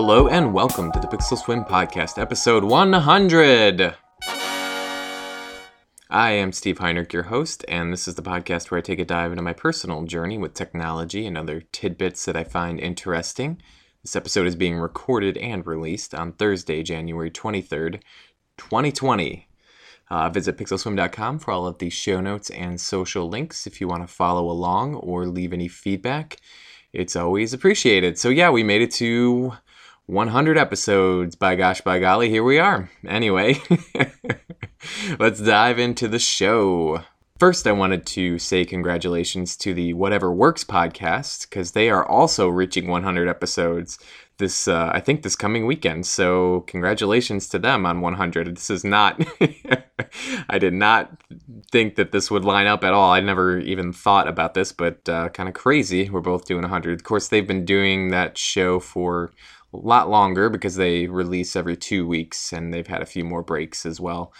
Hello and welcome to the Pixel Swim Podcast, episode 100. I am Steve Heinrich, your host, and this is the podcast where I take a dive into my personal journey with technology and other tidbits that I find interesting. This episode is being recorded and released on Thursday, January 23rd, 2020. Visit pixelswim.com for all of the show notes and social links if you want to follow along or leave any feedback. It's always appreciated. So yeah, we made it to 100 episodes. By gosh, by golly, here we are. Anyway, let's dive into the show. First, I wanted to say congratulations to the Whatever Works podcast, because they are also reaching 100 episodes this coming weekend. So congratulations to them on 100. This is not, I did not think that this would line up at all. I never even thought about this, but kind of crazy. We're both doing 100. Of course, they've been doing that show for a lot longer because they release every 2 weeks, and they've had a few more breaks as well.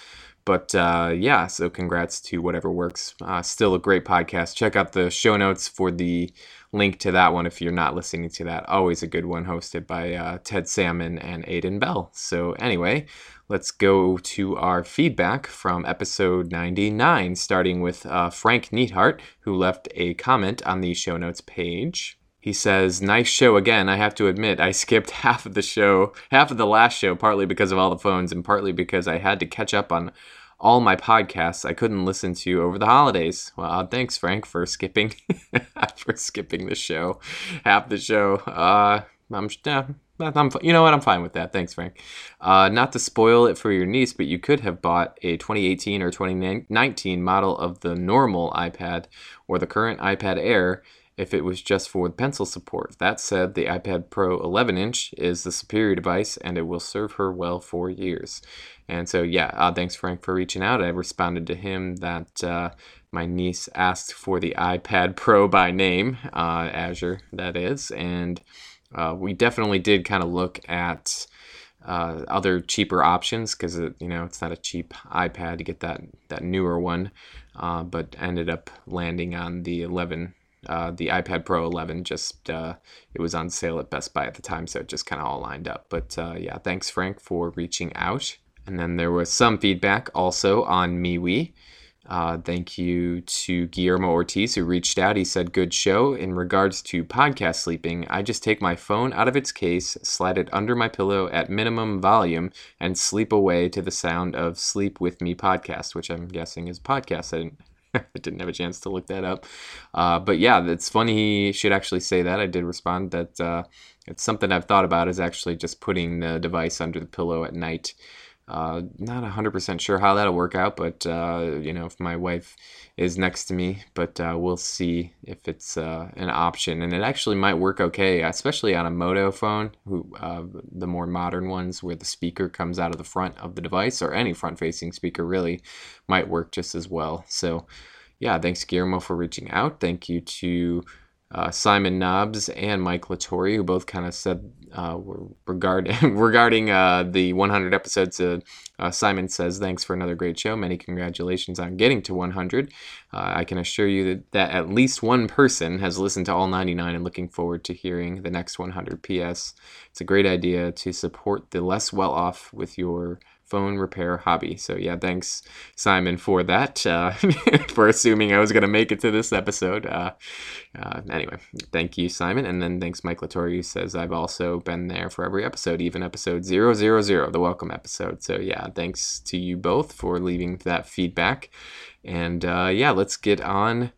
But so congrats to Whatever Works. Still a great podcast. Check out the show notes for the link to that one if you're not listening to that. Always a good one, hosted by Ted Salmon and Aiden Bell. So anyway, let's go to our feedback from episode 99, starting with Frank Neidhart, who left a comment on the show notes page. He says, nice show again. I have to admit, I skipped half of the last show, partly because of all the phones and partly because I had to catch up on all my podcasts I couldn't listen to over the holidays. Well, thanks, Frank, for skipping the show, half the show. You know what? I'm fine with that. Thanks, Frank. Not to spoil it for your niece, but you could have bought a 2018 or 2019 model of the normal iPad or the current iPad Air if it was just for pencil support. That said, the iPad Pro 11-inch is the superior device, and it will serve her well for years. And so, thanks, Frank, for reaching out. I responded to him that my niece asked for the iPad Pro by name, Azure, that is. And we definitely did kind of look at other cheaper options, because it's not a cheap iPad to get that newer one, but ended up landing on the 11. The iPad Pro 11, just it was on sale at Best Buy at the time, so it just kind of all lined up. But thanks, Frank, for reaching out. And then there was some feedback also on MeWe. Thank you to Guillermo Ortiz, who reached out. He said, good show. In regards to podcast sleeping, I just take my phone out of its case, slide it under my pillow at minimum volume, and sleep away to the sound of Sleep With Me podcast, which I'm guessing is a podcast. I didn't have a chance to look that up. But yeah, it's funny he should actually say that. I did respond that it's something I've thought about, is actually just putting the device under the pillow at night. Not 100% sure how that'll work out, but, if my wife is next to me, but we'll see if it's an option. And it actually might work okay, especially on a Moto phone, the more modern ones where the speaker comes out of the front of the device, or any front-facing speaker really might work just as well. So, yeah, thanks, Guillermo, for reaching out. Thank you to Simon Nobbs and Mike LaTorre, who both kind of said regarding the 100 episodes. Simon says, thanks for another great show. Many congratulations on getting to 100. I can assure you that at least one person has listened to all 99 and looking forward to hearing the next 100. P.S. It's a great idea to support the less well-off with your phone repair hobby. So yeah, thanks, Simon, for that, for assuming I was going to make it to this episode. Anyway, thank you, Simon. And then thanks, Mike LaTorre, who says, I've also been there for every episode, even episode 000, the welcome episode. So yeah, thanks to you both for leaving that feedback. And let's get on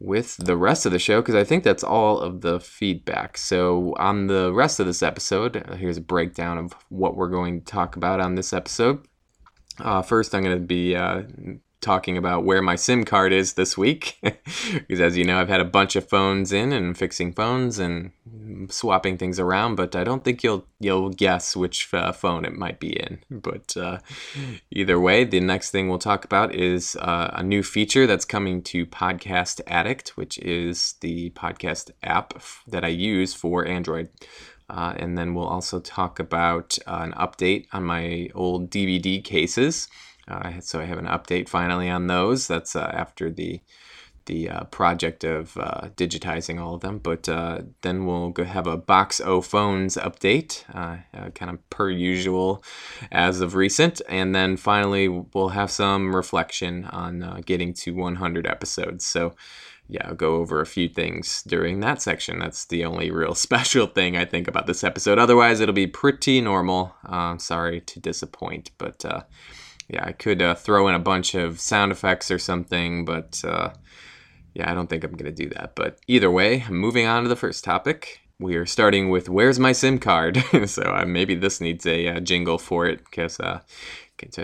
with the rest of the show, because I think that's all of the feedback. So on the rest of this episode, here's a breakdown of what we're going to talk about on this episode. First, I'm going to be talking about where my SIM card is this week, because as you know, I've had a bunch of phones in and fixing phones and swapping things around, but I don't think you'll guess which phone it might be in. But either way, the next thing we'll talk about is a new feature that's coming to Podcast Addict, which is the podcast app that I use for Android. And then we'll also talk about an update on my old DVD cases. So I have an update finally on those. That's after the the project of digitizing all of them. But then we'll go have a Box O Phones update, kind of per usual as of recent. And then finally, we'll have some reflection on getting to 100 episodes. So yeah, I'll go over a few things during that section. That's the only real special thing I think about this episode. Otherwise, it'll be pretty normal. Sorry to disappoint, but yeah, I could throw in a bunch of sound effects or something, but yeah, I don't think I'm going to do that. But either way, moving on to the first topic. We are starting with Where's My SIM Card? So maybe this needs a jingle for it, because to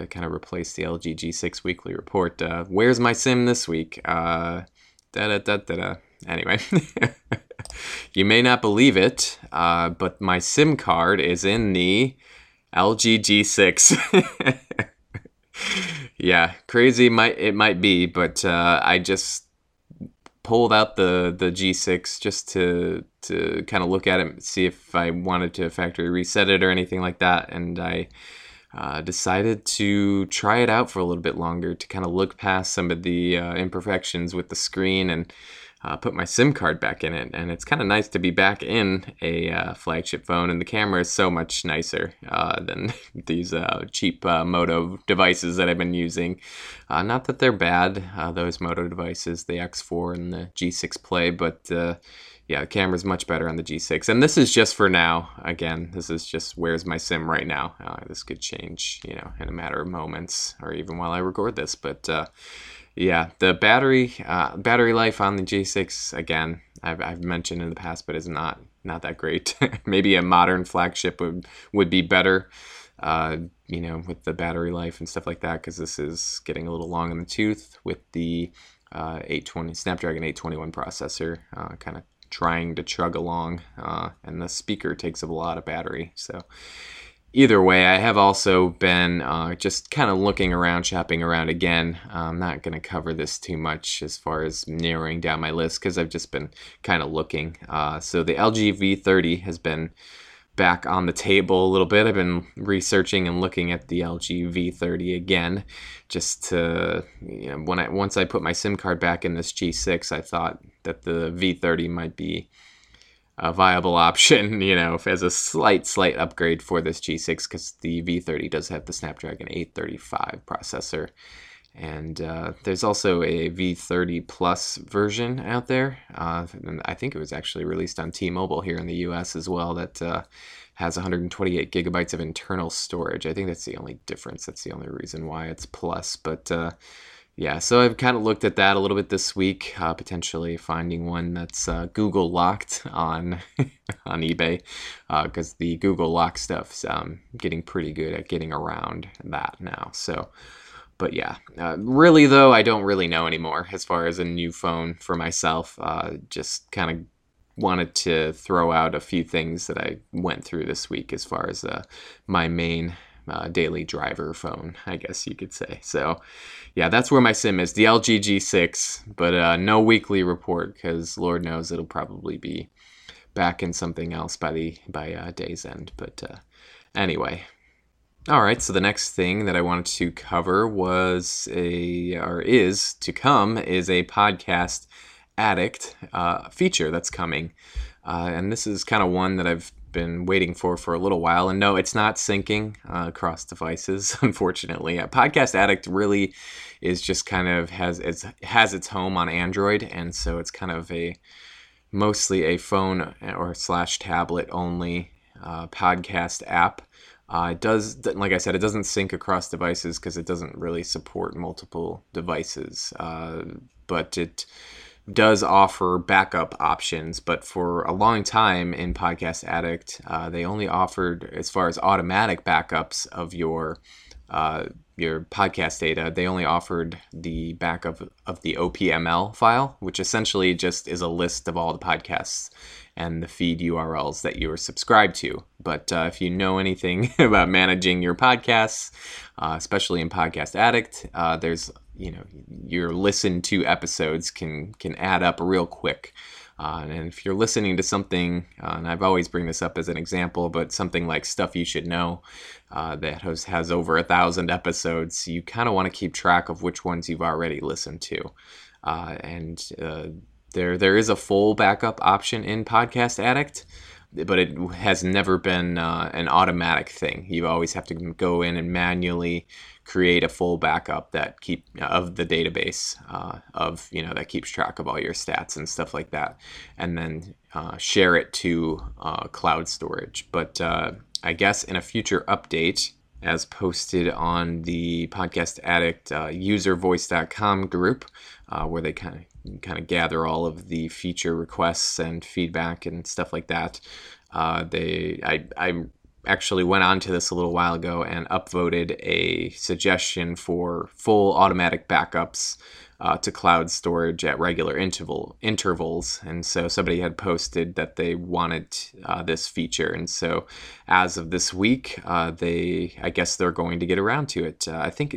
kind of replace the LG G6 weekly report. Where's My SIM this week? Anyway, you may not believe it, but my SIM card is in the LG G6. Yeah, crazy it might be, but I just pulled out the G6 just to kind of look at it and see if I wanted to factory reset it or anything like that, and I decided to try it out for a little bit longer to kind of look past some of the imperfections with the screen and put my SIM card back in it. And it's kind of nice to be back in a flagship phone, and the camera is so much nicer than these cheap Moto devices that I've been using. Not that they're bad, those Moto devices, the X4 and the G6 Play, but yeah, the camera's much better on the G6. And this is just for now. Again, this is just Where's My SIM right now. This could change, in a matter of moments or even while I record this. But yeah, the battery life on the G6, again, I've mentioned in the past, but is not that great. Maybe a modern flagship would be better, with the battery life and stuff like that, because this is getting a little long in the tooth with the Snapdragon 821 processor, kind of trying to chug along, and the speaker takes up a lot of battery. So either way, I have also been just kind of looking around, shopping around again. I'm not going to cover this too much as far as narrowing down my list, because I've just been kind of looking. So the LG V30 has been back on the table a little bit. I've been researching and looking at the LG V30 again, just to, once I put my SIM card back in this G6, I thought that the V30 might be a viable option, as a slight upgrade for this G6, because the V30 does have the Snapdragon 835 processor. And there's also a V30 Plus version out there. And I think it was actually released on T-Mobile here in the US as well, that has 128 gigabytes of internal storage. I think that's the only difference. That's the only reason why it's Plus. But yeah, so I've kind of looked at that a little bit this week, potentially finding one that's Google locked on eBay, because the Google lock stuff's getting pretty good at getting around that now. So. But yeah, really though, I don't really know anymore as far as a new phone for myself. Just kind of wanted to throw out a few things that I went through this week as far as my main daily driver phone, I guess you could say. So yeah, that's where my SIM is, the LG G6, but no weekly report, because Lord knows it'll probably be back in something else by day's end. But anyway. All right, so the next thing that I wanted to cover is a Podcast Addict feature that's coming. And this is kind of one that I've been waiting for a little while. And no, it's not syncing across devices, unfortunately. Podcast Addict really is just kind of has its home on Android. And so it's kind of mostly a phone or / tablet only podcast app. It does, like I said, it doesn't sync across devices because it doesn't really support multiple devices, but it does offer backup options. But for a long time in Podcast Addict, they only offered, as far as automatic backups of your podcast data, they only offered the backup of the OPML file, which essentially just is a list of all the podcasts and the feed URLs that you are subscribed to. But if you know anything about managing your podcasts, especially in Podcast Addict, there's, your listen to episodes can add up real quick. And if you're listening to something, and I've always bring this up as an example, but something like Stuff You Should Know, that has over 1,000 episodes, you kind of want to keep track of which ones you've already listened to. There is a full backup option in Podcast Addict, but it has never been an automatic thing. You always have to go in and manually create a full backup that of the database that keeps track of all your stats and stuff like that, and then share it to cloud storage. But I guess in a future update, as posted on the Podcast Addict uservoice.com group, where they kind of gather all of the feature requests and feedback and stuff like that. I actually went on to this a little while ago and upvoted a suggestion for full automatic backups to cloud storage at regular intervals. And so somebody had posted that they wanted this feature. And so as of this week, they're going to get around to it. I think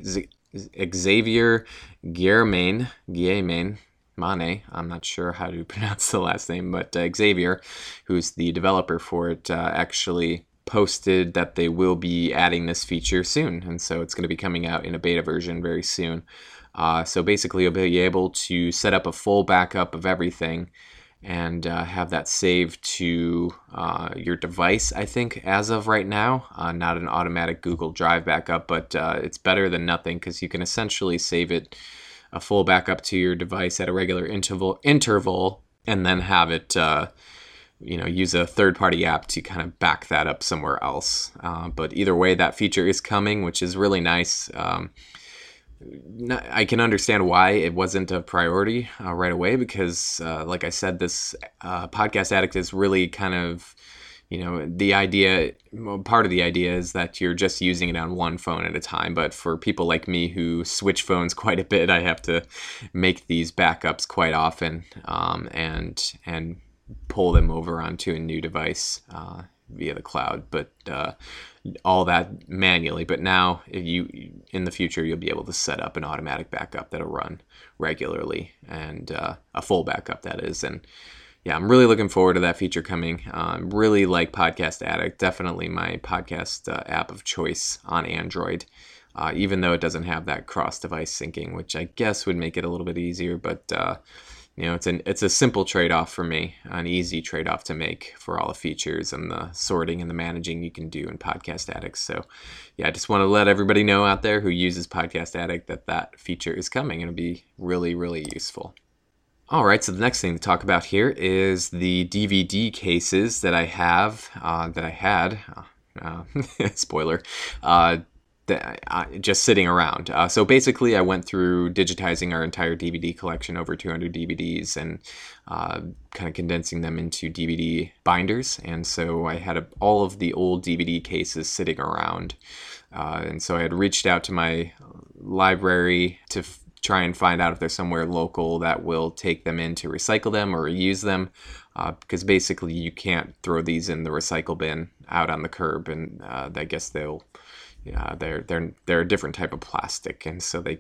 Xavier Germain, I'm not sure how to pronounce the last name, but Xavier, who's the developer for it, actually posted that they will be adding this feature soon. And so it's going to be coming out in a beta version very soon. So basically, you'll be able to set up a full backup of everything and have that saved to your device, I think, as of right now. Not an automatic Google Drive backup, but it's better than nothing because you can essentially save it a full backup to your device at a regular interval, and then have it, use a third-party app to kind of back that up somewhere else. But either way, that feature is coming, which is really nice. I can understand why it wasn't a priority right away because, like I said, this Podcast Addict is really kind of, part of the idea is that you're just using it on one phone at a time. But for people like me who switch phones quite a bit, I have to make these backups quite often and pull them over onto a new device via the cloud. But all that manually. But now in the future, you'll be able to set up an automatic backup that'll run regularly and a full backup, that is. And yeah, I'm really looking forward to that feature coming. Really like Podcast Addict, definitely my podcast app of choice on Android, even though it doesn't have that cross-device syncing, which I guess would make it a little bit easier. But it's a simple trade-off for me, an easy trade-off to make for all the features and the sorting and the managing you can do in Podcast Addict. So yeah, I just want to let everybody know out there who uses Podcast Addict that feature is coming, and it'll be really, really useful. All right, so the next thing to talk about here is the DVD cases that I have, that I had, spoiler, just sitting around. So basically, I went through digitizing our entire DVD collection, over 200 DVDs, and kind of condensing them into DVD binders. And so I had all of the old DVD cases sitting around. And so I had reached out to my library to try and find out if there's somewhere local that will take them in to recycle them or reuse them, because basically you can't throw these in the recycle bin out on the curb, and I guess they're a different type of plastic, and so they,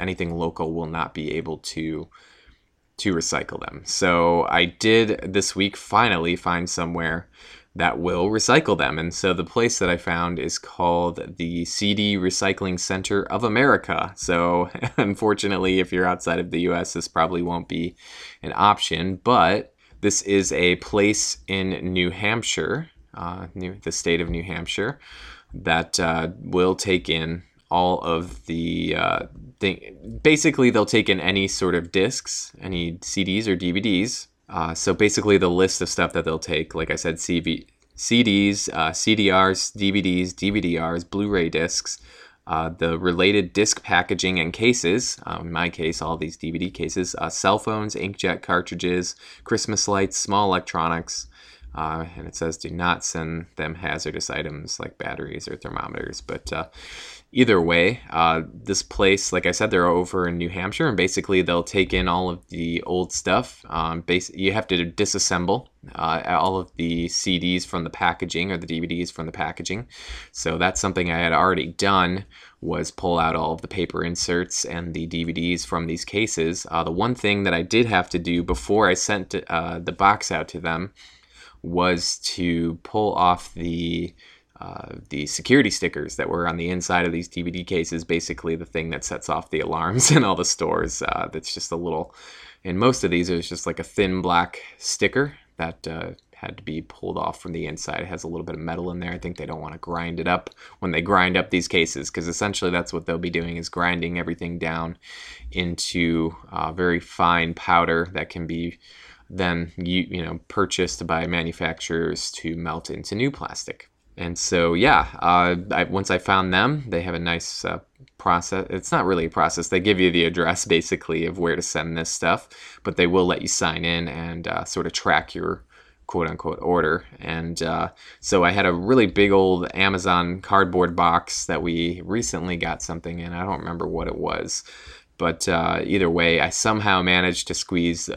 anything local will not be able to recycle them. So I did this week finally find somewhere that will recycle them. And so the place that I found is called the CD Recycling Center of America. So unfortunately, if you're outside of the US, this probably won't be an option, but this is a place in New Hampshire, the state of New Hampshire, that will take in all of the basically they'll take in any sort of discs, any CDs or DVDs. So basically the list of stuff that they'll take, like I said, CDs, CDRs, DVDs, DVD-Rs, Blu-ray discs, the related disc packaging and cases, in my case, all these DVD cases, cell phones, inkjet cartridges, Christmas lights, small electronics, and it says do not send them hazardous items like batteries or thermometers. But either way, this place, like I said, they're over in New Hampshire, and basically they'll take in all of the old stuff. You have to disassemble all of the CDs from the packaging or the DVDs from the packaging. So that's something I had already done, was pull out all of the paper inserts and the DVDs from these cases. The one thing that I did have to do before I sent the box out to them was to pull off the the security stickers that were on the inside of these DVD cases, basically the thing that sets off the alarms in all the stores. That's just a little, in most of these, it was just like a thin black sticker that had to be pulled off from the inside. It has a little bit of metal in there. I think they don't want to grind it up when they grind up these cases, because essentially that's what they'll be doing, is grinding everything down into very fine powder that can be then purchased by manufacturers to melt into new plastic. And so, yeah, once I found them, they have a nice process. It's not really a process. They give you the address, basically, of where to send this stuff, but they will let you sign in and sort of track your quote-unquote order. And so I had a really big old Amazon cardboard box that we recently got something in. I don't remember what it was. But either way, I somehow managed to squeeze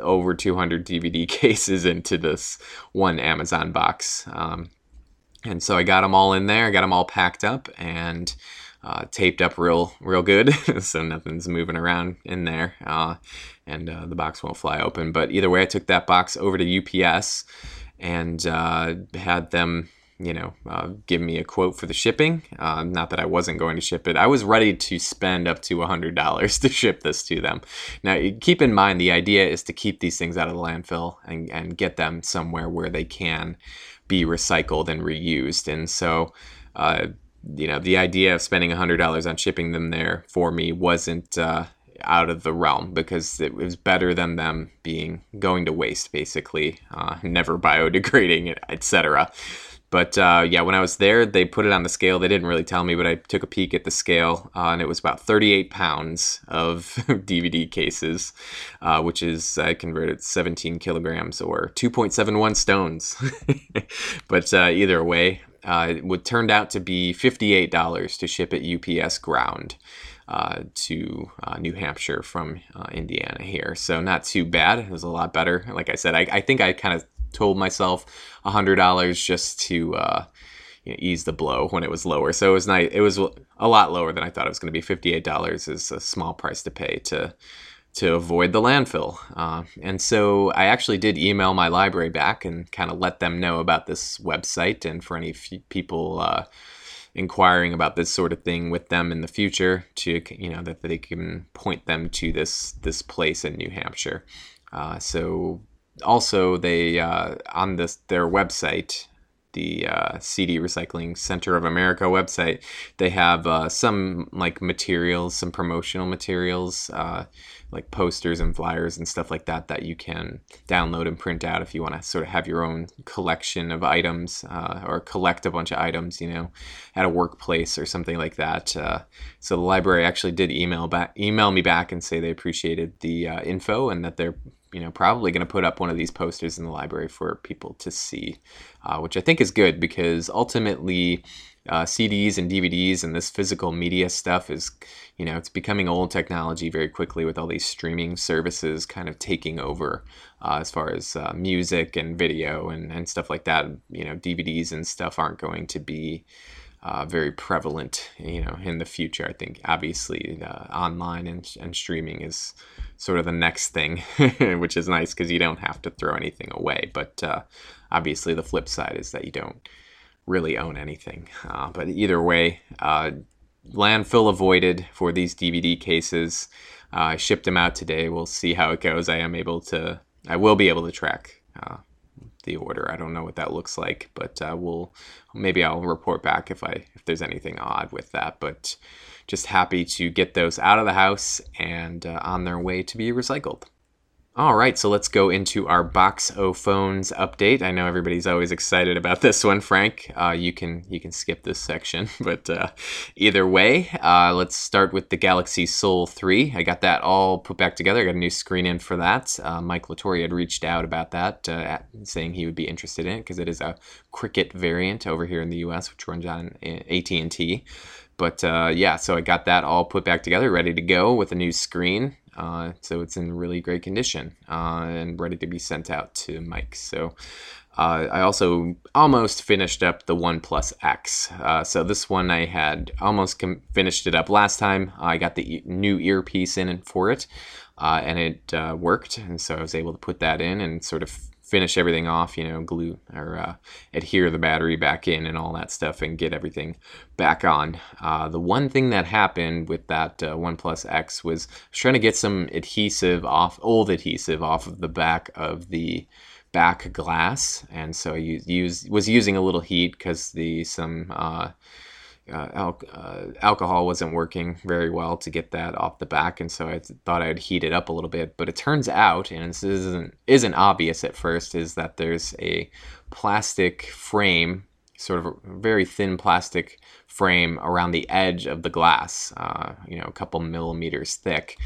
over 200 DVD cases into this one Amazon box. And so I got them all in there. I got them all packed up and taped up real good. So nothing's moving around in there. And the box won't fly open. But either way, I took that box over to UPS and had them give me a quote for the shipping. Not that I wasn't going to ship it. I was ready to spend up to $100 to ship this to them. Now, keep in mind, the idea is to keep these things out of the landfill and get them somewhere where they can be recycled and reused. And so, the idea of spending $100 on shipping them there for me wasn't out of the realm, because it was better than them going to waste, basically, never biodegrading, etc. But when I was there, they put it on the scale. They didn't really tell me, but I took a peek at the scale, and it was about 38 pounds of DVD cases, which is, I converted 17 kilograms or 2.71 stones. But either way, it turned out to be $58 to ship at UPS ground to New Hampshire from Indiana here. So not too bad. It was a lot better. Like I said, I think I kind of told myself $100 just to ease the blow when it was lower. So it was nice. It was a lot lower than I thought it was going to be. $58 is a small price to pay to avoid the landfill. And so I actually did email my library back and kind of let them know about this website. And for any people inquiring about this sort of thing with them in the future, to that they can point them to this place in New Hampshire. Also, they on their website, the CD Recycling Center of America website, they have some materials, some promotional materials, like posters and flyers and stuff like that you can download and print out if you want to sort of have your own collection of items, or collect a bunch of items, at a workplace or something like that. So the library actually did email me back and say they appreciated the info, and that they're probably going to put up one of these posters in the library for people to see, which I think is good, because ultimately CDs and DVDs and this physical media stuff is, it's becoming old technology very quickly, with all these streaming services kind of taking over as far as music and video and stuff like that. DVDs and stuff aren't going to be very prevalent, in the future. I think obviously online and streaming is sort of the next thing, which is nice because you don't have to throw anything away. But obviously the flip side is that you don't really own anything. But either way, landfill avoided for these DVD cases. I shipped them out today. We'll see how it goes. I will be able to track the order. I don't know what that looks like, but I'll report back if there's anything odd with that. But just happy to get those out of the house and on their way to be recycled. All right, so let's go into our Box O Phones update. I know everybody's always excited about this one, Frank. You can skip this section, but either way, let's start with the Galaxy Sol 3. I got that all put back together. I got a new screen in for that. Mike LaTorre had reached out about that, saying he would be interested in it because it is a Cricket variant over here in the U.S., which runs on AT&T. But so I got that all put back together, ready to go with a new screen. So it's in really great condition and ready to be sent out to Mike. So I also almost finished up the OnePlus X. So this one I had almost finished it up last time. I got the new earpiece in for it, and it worked. And so I was able to put that in and sort of finish everything off, you know, glue or adhere the battery back in and all that stuff and get everything back on. The one thing that happened with that OnePlus X was I was trying to get some adhesive off, old adhesive off of the back of the back glass, and so I was using a little heat because alcohol wasn't working very well to get that off the back, and so I thought I'd heat it up a little bit. But it turns out, and this isn't obvious at first, is that there's a plastic frame, sort of a very thin plastic frame around the edge of the glass, a couple millimeters thick,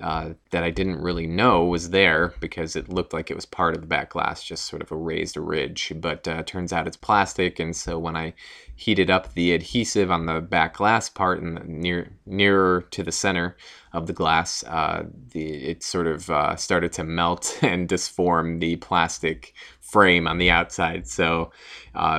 that I didn't really know was there because it looked like it was part of the back glass, just sort of a raised ridge. But turns out it's plastic, and so when I heated up the adhesive on the back glass part and nearer to the center of the glass, it sort of started to melt and disform the plastic frame on the outside. So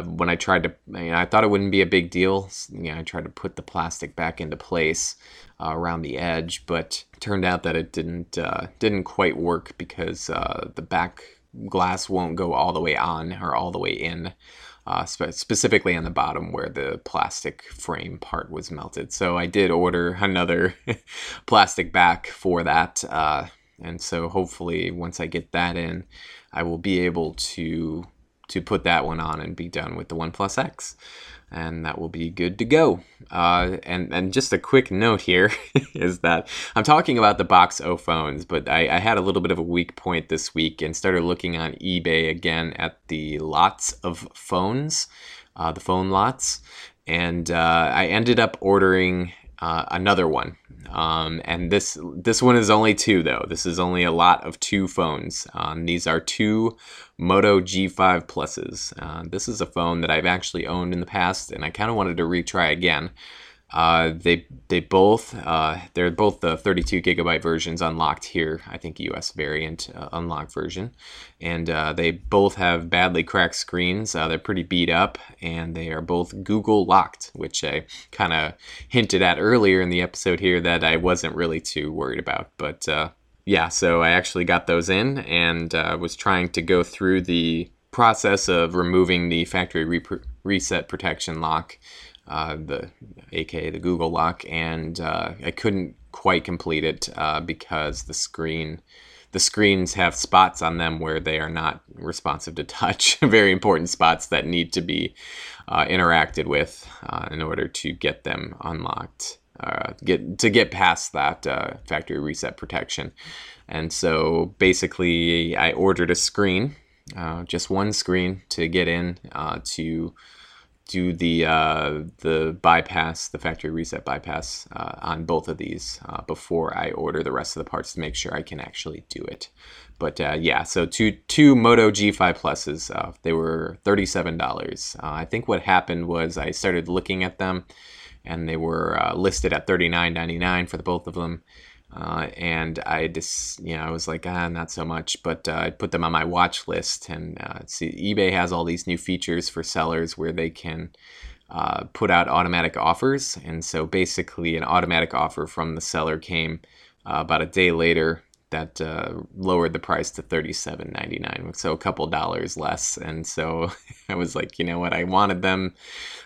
when I tried to, I thought it wouldn't be a big deal. I tried to put the plastic back into place around the edge, but turned out that it didn't quite work because the back glass won't go all the way on or all the way in, specifically on the bottom where the plastic frame part was melted. So I did order another plastic back for that, and so hopefully once I get that in, I will be able to put that one on and be done with the OnePlus X. And that will be good to go. And just a quick note here is that I'm talking about the Box O phones, but I had a little bit of a weak point this week and started looking on eBay again at the lots of phones, the phone lots. And I ended up ordering another one. And this one is only two, though. This is only a lot of two phones. These are two Moto G5 Pluses. This is a phone that I've actually owned in the past, and I kind of wanted to retry again. They're both the 32 gigabyte versions unlocked here. I think US variant unlocked version, and they both have badly cracked screens. They're pretty beat up, and they are both Google locked, which I kind of hinted at earlier in the episode here that I wasn't really too worried about. But so I actually got those in and was trying to go through the process of removing the factory reset protection lock. The Google lock, and I couldn't quite complete it because the screens have spots on them where they are not responsive to touch. Very important spots that need to be interacted with in order to get them unlocked, get past that factory reset protection. And so basically, I ordered a screen, just one screen, to get in to do the bypass, the factory reset bypass on both of these before I order the rest of the parts to make sure I can actually do it. But so two Moto G5 Pluses. They were $37. I think what happened was I started looking at them, and they were listed at $39.99 for the both of them. And I just, I was like, not so much, but I put them on my watch list. And see, eBay has all these new features for sellers where they can put out automatic offers. And so basically an automatic offer from the seller came about a day later that lowered the price to $37.99, so a couple dollars less. And so I was like, you know what, I wanted them.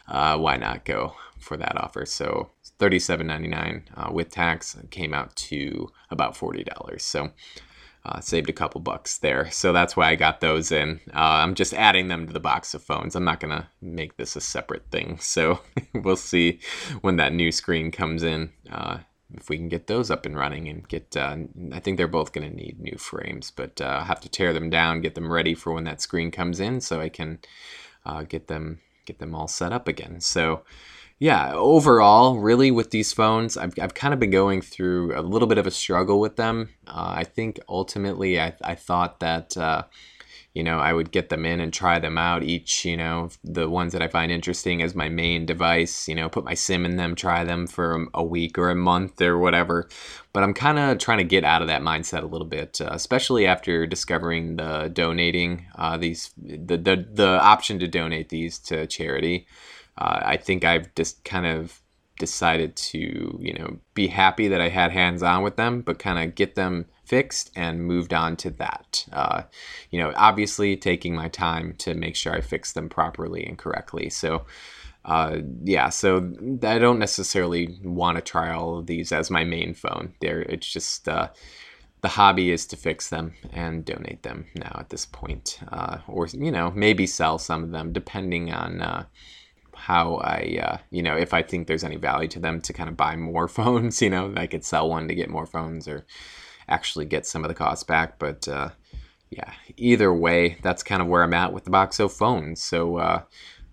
Why not go for that offer? So $37.99 with tax came out to about $40. So saved a couple bucks there. So that's why I got those in. I'm just adding them to the box of phones. I'm not going to make this a separate thing. So we'll see when that new screen comes in, if we can get those up and running and get, I think they're both going to need new frames, but I'll have to tear them down, get them ready for when that screen comes in so I can get them all set up again. So yeah, overall, really with these phones, I've kind of been going through a little bit of a struggle with them. I think ultimately I thought that, I would get them in and try them out. Each, the ones that I find interesting as my main device, put my SIM in them, try them for a week or a month or whatever. But I'm kind of trying to get out of that mindset a little bit, especially after discovering the donating, the option to donate these to charity. I think I've just kind of decided to, be happy that I had hands on with them, but kind of get them fixed and moved on to that. You know, obviously taking my time to make sure I fix them properly and correctly. So yeah, so I don't necessarily want to try all of these as my main phone. It's just the hobby is to fix them and donate them now at this point, or you know, maybe sell some of them depending on how I, you know, if I think there's any value to them to kind of buy more phones. You know, I could sell one to get more phones or actually get some of the costs back. But yeah, either way, that's kind of where I'm at with the Boxo phones. So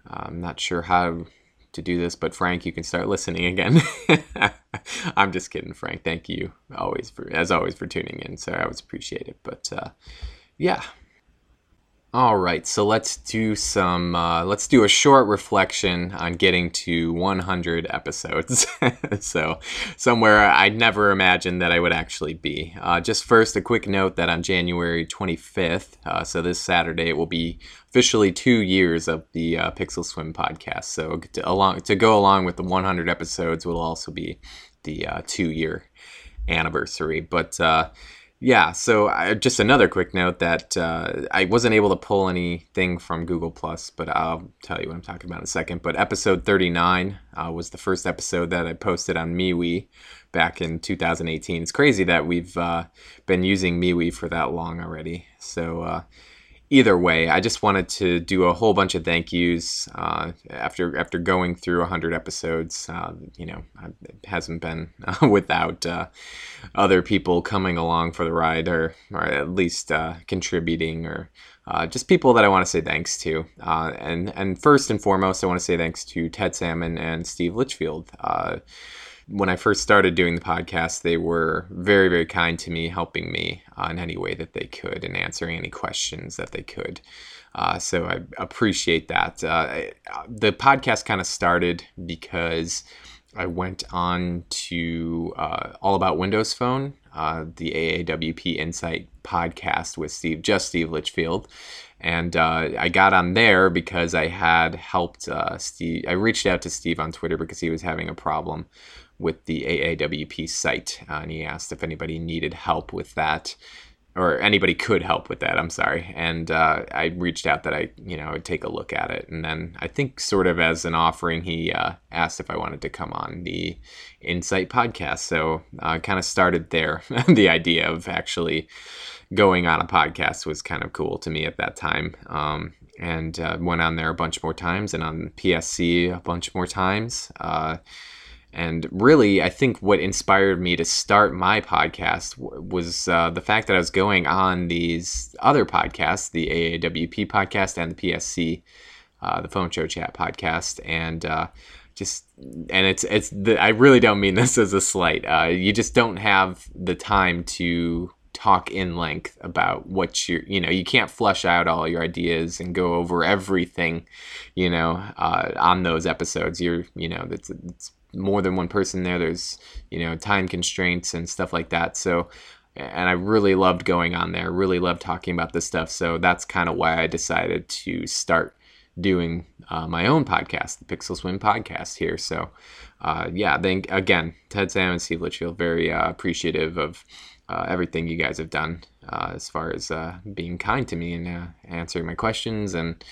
I'm not sure how to do this, but Frank, you can start listening again. I'm just kidding, Frank. Thank you always for, as always, for tuning in. So I always appreciate it. But yeah. All right, so let's do some. Let's do a short reflection on getting to 100 episodes. So somewhere I never imagined that I would actually be. Just first, a quick note that on January 25th, so this Saturday, it will be officially 2 years of the Pixel Swim podcast. So to go along with the 100 episodes will also be the 2-year anniversary. But yeah, so just another quick note that I wasn't able to pull anything from Google+, but I'll tell you what I'm talking about in a second. But episode 39 was the first episode that I posted on MeWe back in 2018. It's crazy that we've been using MeWe for that long already. So either way, I just wanted to do a whole bunch of thank yous after going through 100 episodes. You know, it hasn't been without other people coming along for the ride, or at least contributing, or just people that I want to say thanks to. And first and foremost, I want to say thanks to Ted Salmon and Steve Litchfield. When I first started doing the podcast, they were very, very kind to me, helping me in any way that they could and answering any questions that they could. So I appreciate that. The podcast kind of started because I went on to All About Windows Phone, the AAWP Insight podcast with Steve Litchfield. And I got on there because I had helped Steve. I reached out to Steve on Twitter because he was having a problem with the AAWP site, and he asked if anybody needed help with that, or anybody could help with that, I'm sorry. And I reached out that I would take a look at it. And then I think sort of as an offering, he asked if I wanted to come on the Insight podcast. So I kind of started there. The idea of actually going on a podcast was kind of cool to me at that time. And went on there a bunch more times, and on PSC a bunch more times. And really, I think what inspired me to start my podcast was the fact that I was going on these other podcasts, the AAWP podcast and the PSC, the Phone Show Chat podcast, and I really don't mean this as a slight. You just don't have the time to talk in length about what you can't flesh out all your ideas and go over everything, on those episodes. It's more than one person there. There's time constraints and stuff like that. So, and I really loved going on there, really loved talking about this stuff. So that's kind of why I decided to start doing my own podcast, the Pixel Swim podcast here. So yeah, then again, Ted Sam and Steve Litchfield, very appreciative of everything you guys have done as far as being kind to me and answering my questions, and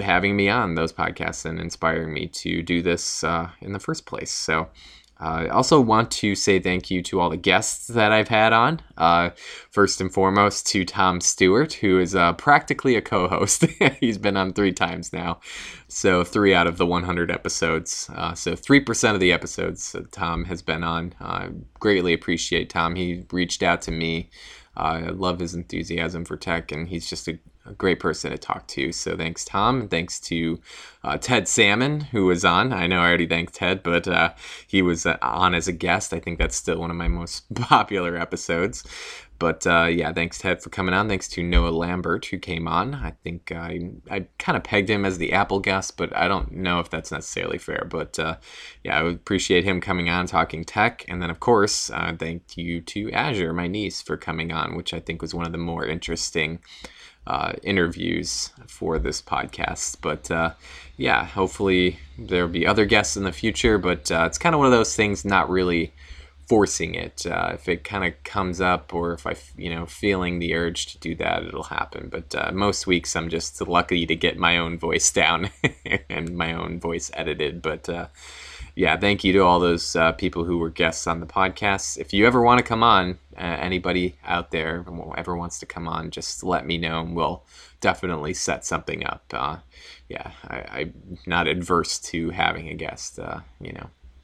having me on those podcasts and inspiring me to do this in the first place. So I also want to say thank you to all the guests that I've had on. First and foremost to Tom Stewart, who is practically a co-host. He's been on 3 times now. So 3 out of the 100 episodes. So 3% of the episodes Tom has been on. I greatly appreciate Tom. He reached out to me. I love his enthusiasm for tech, and he's just a great person to talk to. So thanks, Tom. Thanks to Ted Salmon, who was on. I know I already thanked Ted, but he was on as a guest. I think that's still one of my most popular episodes. But yeah, thanks, Ted, for coming on. Thanks to Noah Lambert, who came on. I think I kind of pegged him as the Apple guest, but I don't know if that's necessarily fair. But yeah, I would appreciate him coming on, talking tech. And then, of course, thank you to Azure, my niece, for coming on, which I think was one of the more interesting interviews for this podcast. But yeah, hopefully there'll be other guests in the future. But it's kind of one of those things not really forcing it. If it kind of comes up, or if I, feeling the urge to do that, it'll happen. But most weeks I'm just lucky to get my own voice down and my own voice edited. But yeah, thank you to all those people who were guests on the podcast. If you ever want to come on, anybody out there who ever wants to come on, just let me know and we'll definitely set something up. Yeah, I'm not adverse to having a guest,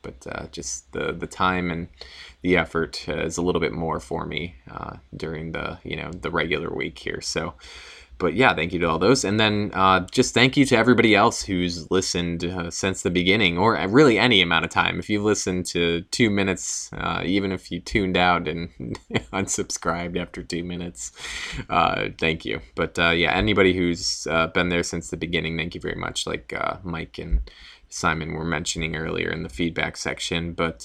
but just the time and the effort is a little bit more for me during the, the regular week here. So, but yeah, thank you to all those. And then just thank you to everybody else who's listened since the beginning, or really any amount of time. If you've listened to 2 minutes, even if you tuned out and unsubscribed after 2 minutes, thank you. But yeah, anybody who's been there since the beginning, thank you very much. Like Mike and Simon were mentioning earlier in the feedback section. But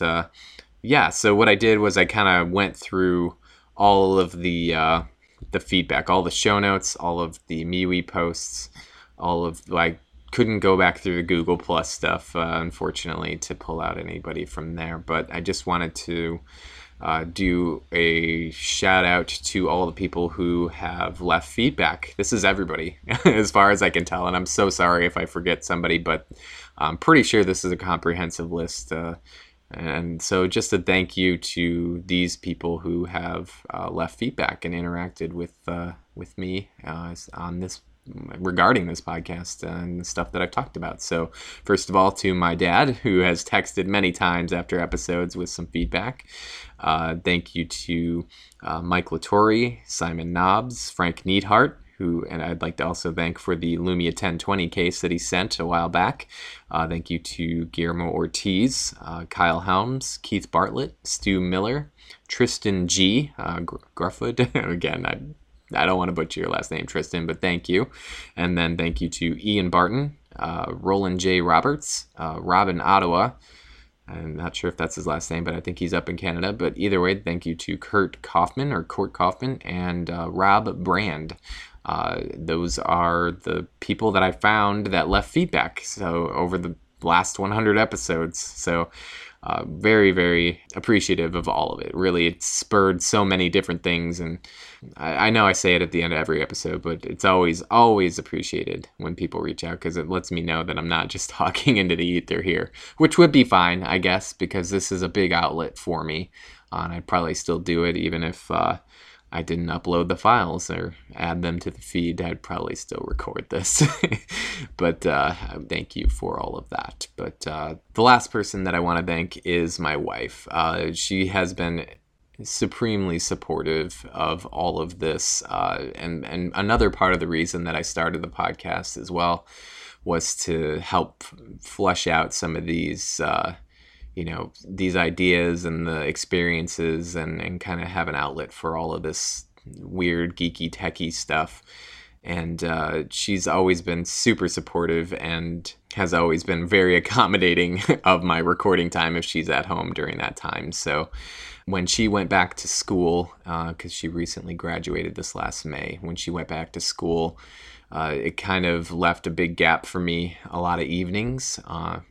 yeah, so what I did was I kind of went through all of the feedback, all the show notes, all of the MeWe posts, all of, like, couldn't go back through the Google Plus stuff, unfortunately, to pull out anybody from there. But I just wanted to do a shout out to all the people who have left feedback. This is everybody, as far as I can tell. And I'm so sorry if I forget somebody, but I'm pretty sure this is a comprehensive list. And so just a thank you to these people who have left feedback and interacted with me on this, regarding this podcast and the stuff that I've talked about. So first of all, to my dad, who has texted many times after episodes with some feedback. Thank you to Mike LaTorre, Simon Nobbs, Frank Neidhart, and I'd like to also thank for the Lumia 1020 case that he sent a while back. Thank you to Guillermo Ortiz, Kyle Helms, Keith Bartlett, Stu Miller, Tristan G. Grufford. Again, I don't want to butcher your last name, Tristan, but thank you. And then thank you to Ian Barton, Roland J. Roberts, Robin Ottawa. I'm not sure if that's his last name, but I think he's up in Canada. But either way, thank you to Kurt Kaufman and Rob Brand. Those are the people that I found that left feedback, so over the last 100 episodes. So very, very appreciative of all of it. Really, it spurred so many different things. And I know I say it at the end of every episode, but it's always, always appreciated when people reach out, because it lets me know that I'm not just talking into the ether here, which would be fine, I guess, because this is a big outlet for me. And I'd probably still do it even if I didn't upload the files or add them to the feed. I'd probably still record this. But thank you for all of that. But the last person that I want to thank is my wife. She has been supremely supportive of all of this. And another part of the reason that I started the podcast as well was to help flesh out some of these these ideas and the experiences, and kind of have an outlet for all of this weird, geeky, techie stuff. And she's always been super supportive and has always been very accommodating of my recording time if she's at home during that time. So when she went back to school, because she recently graduated this last May, when she went back to school, it kind of left a big gap for me a lot of evenings,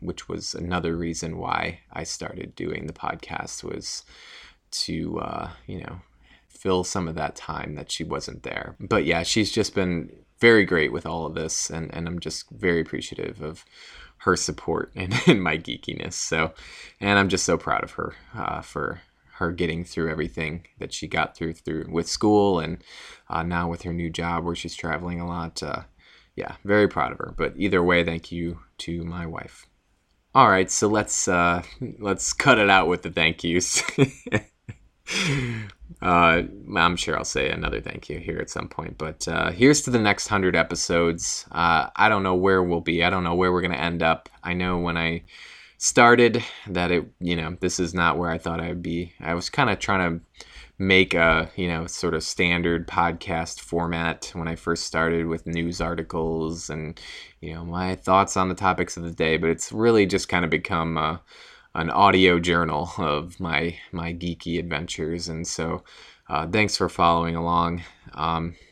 which was another reason why I started doing the podcast, was to, fill some of that time that she wasn't there. But yeah, she's just been very great with all of this, and I'm just very appreciative of her support and my geekiness. So, and I'm just so proud of her for her getting through everything that she got through with school, and now with her new job where she's traveling a lot. Yeah, very proud of her. But either way, thank you to my wife. All right, so let's cut it out with the thank yous. I'm sure I'll say another thank you here at some point, but here's to the next 100 episodes. I don't know where we'll be. I don't know where we're going to end up. I know when I started that this is not where I thought I'd be. I was kind of trying to make a, sort of standard podcast format when I first started, with news articles and, my thoughts on the topics of the day, but it's really just kind of become an audio journal of my geeky adventures. And so thanks for following along.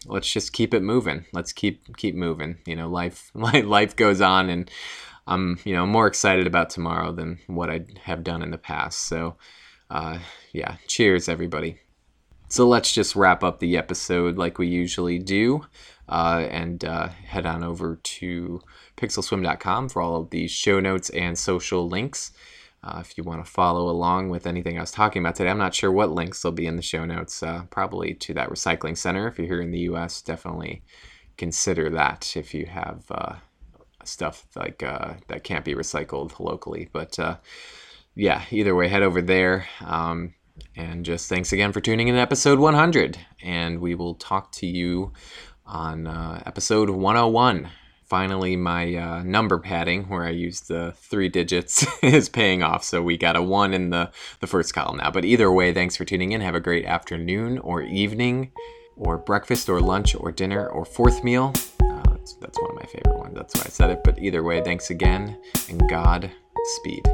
Let's just keep it moving. Let's keep moving. Life goes on, and I'm more excited about tomorrow than what I have done in the past. So yeah, cheers, everybody. So let's just wrap up the episode like we usually do, and head on over to pixelswim.com for all of the show notes and social links. If you want to follow along with anything I was talking about today, I'm not sure what links will be in the show notes, probably to that recycling center. If you're here in the U.S., definitely consider that if you have stuff like that can't be recycled locally. But yeah, either way, head over there. And just thanks again for tuning in to episode 100. And we will talk to you on episode 101. Finally, my number padding, where I used the 3 digits, is paying off. So we got a 1 in the first column now. But either way, thanks for tuning in. Have a great afternoon or evening or breakfast or lunch or dinner or fourth meal. That's one of my favorite ones. That's why I said it. But either way, thanks again, and Godspeed.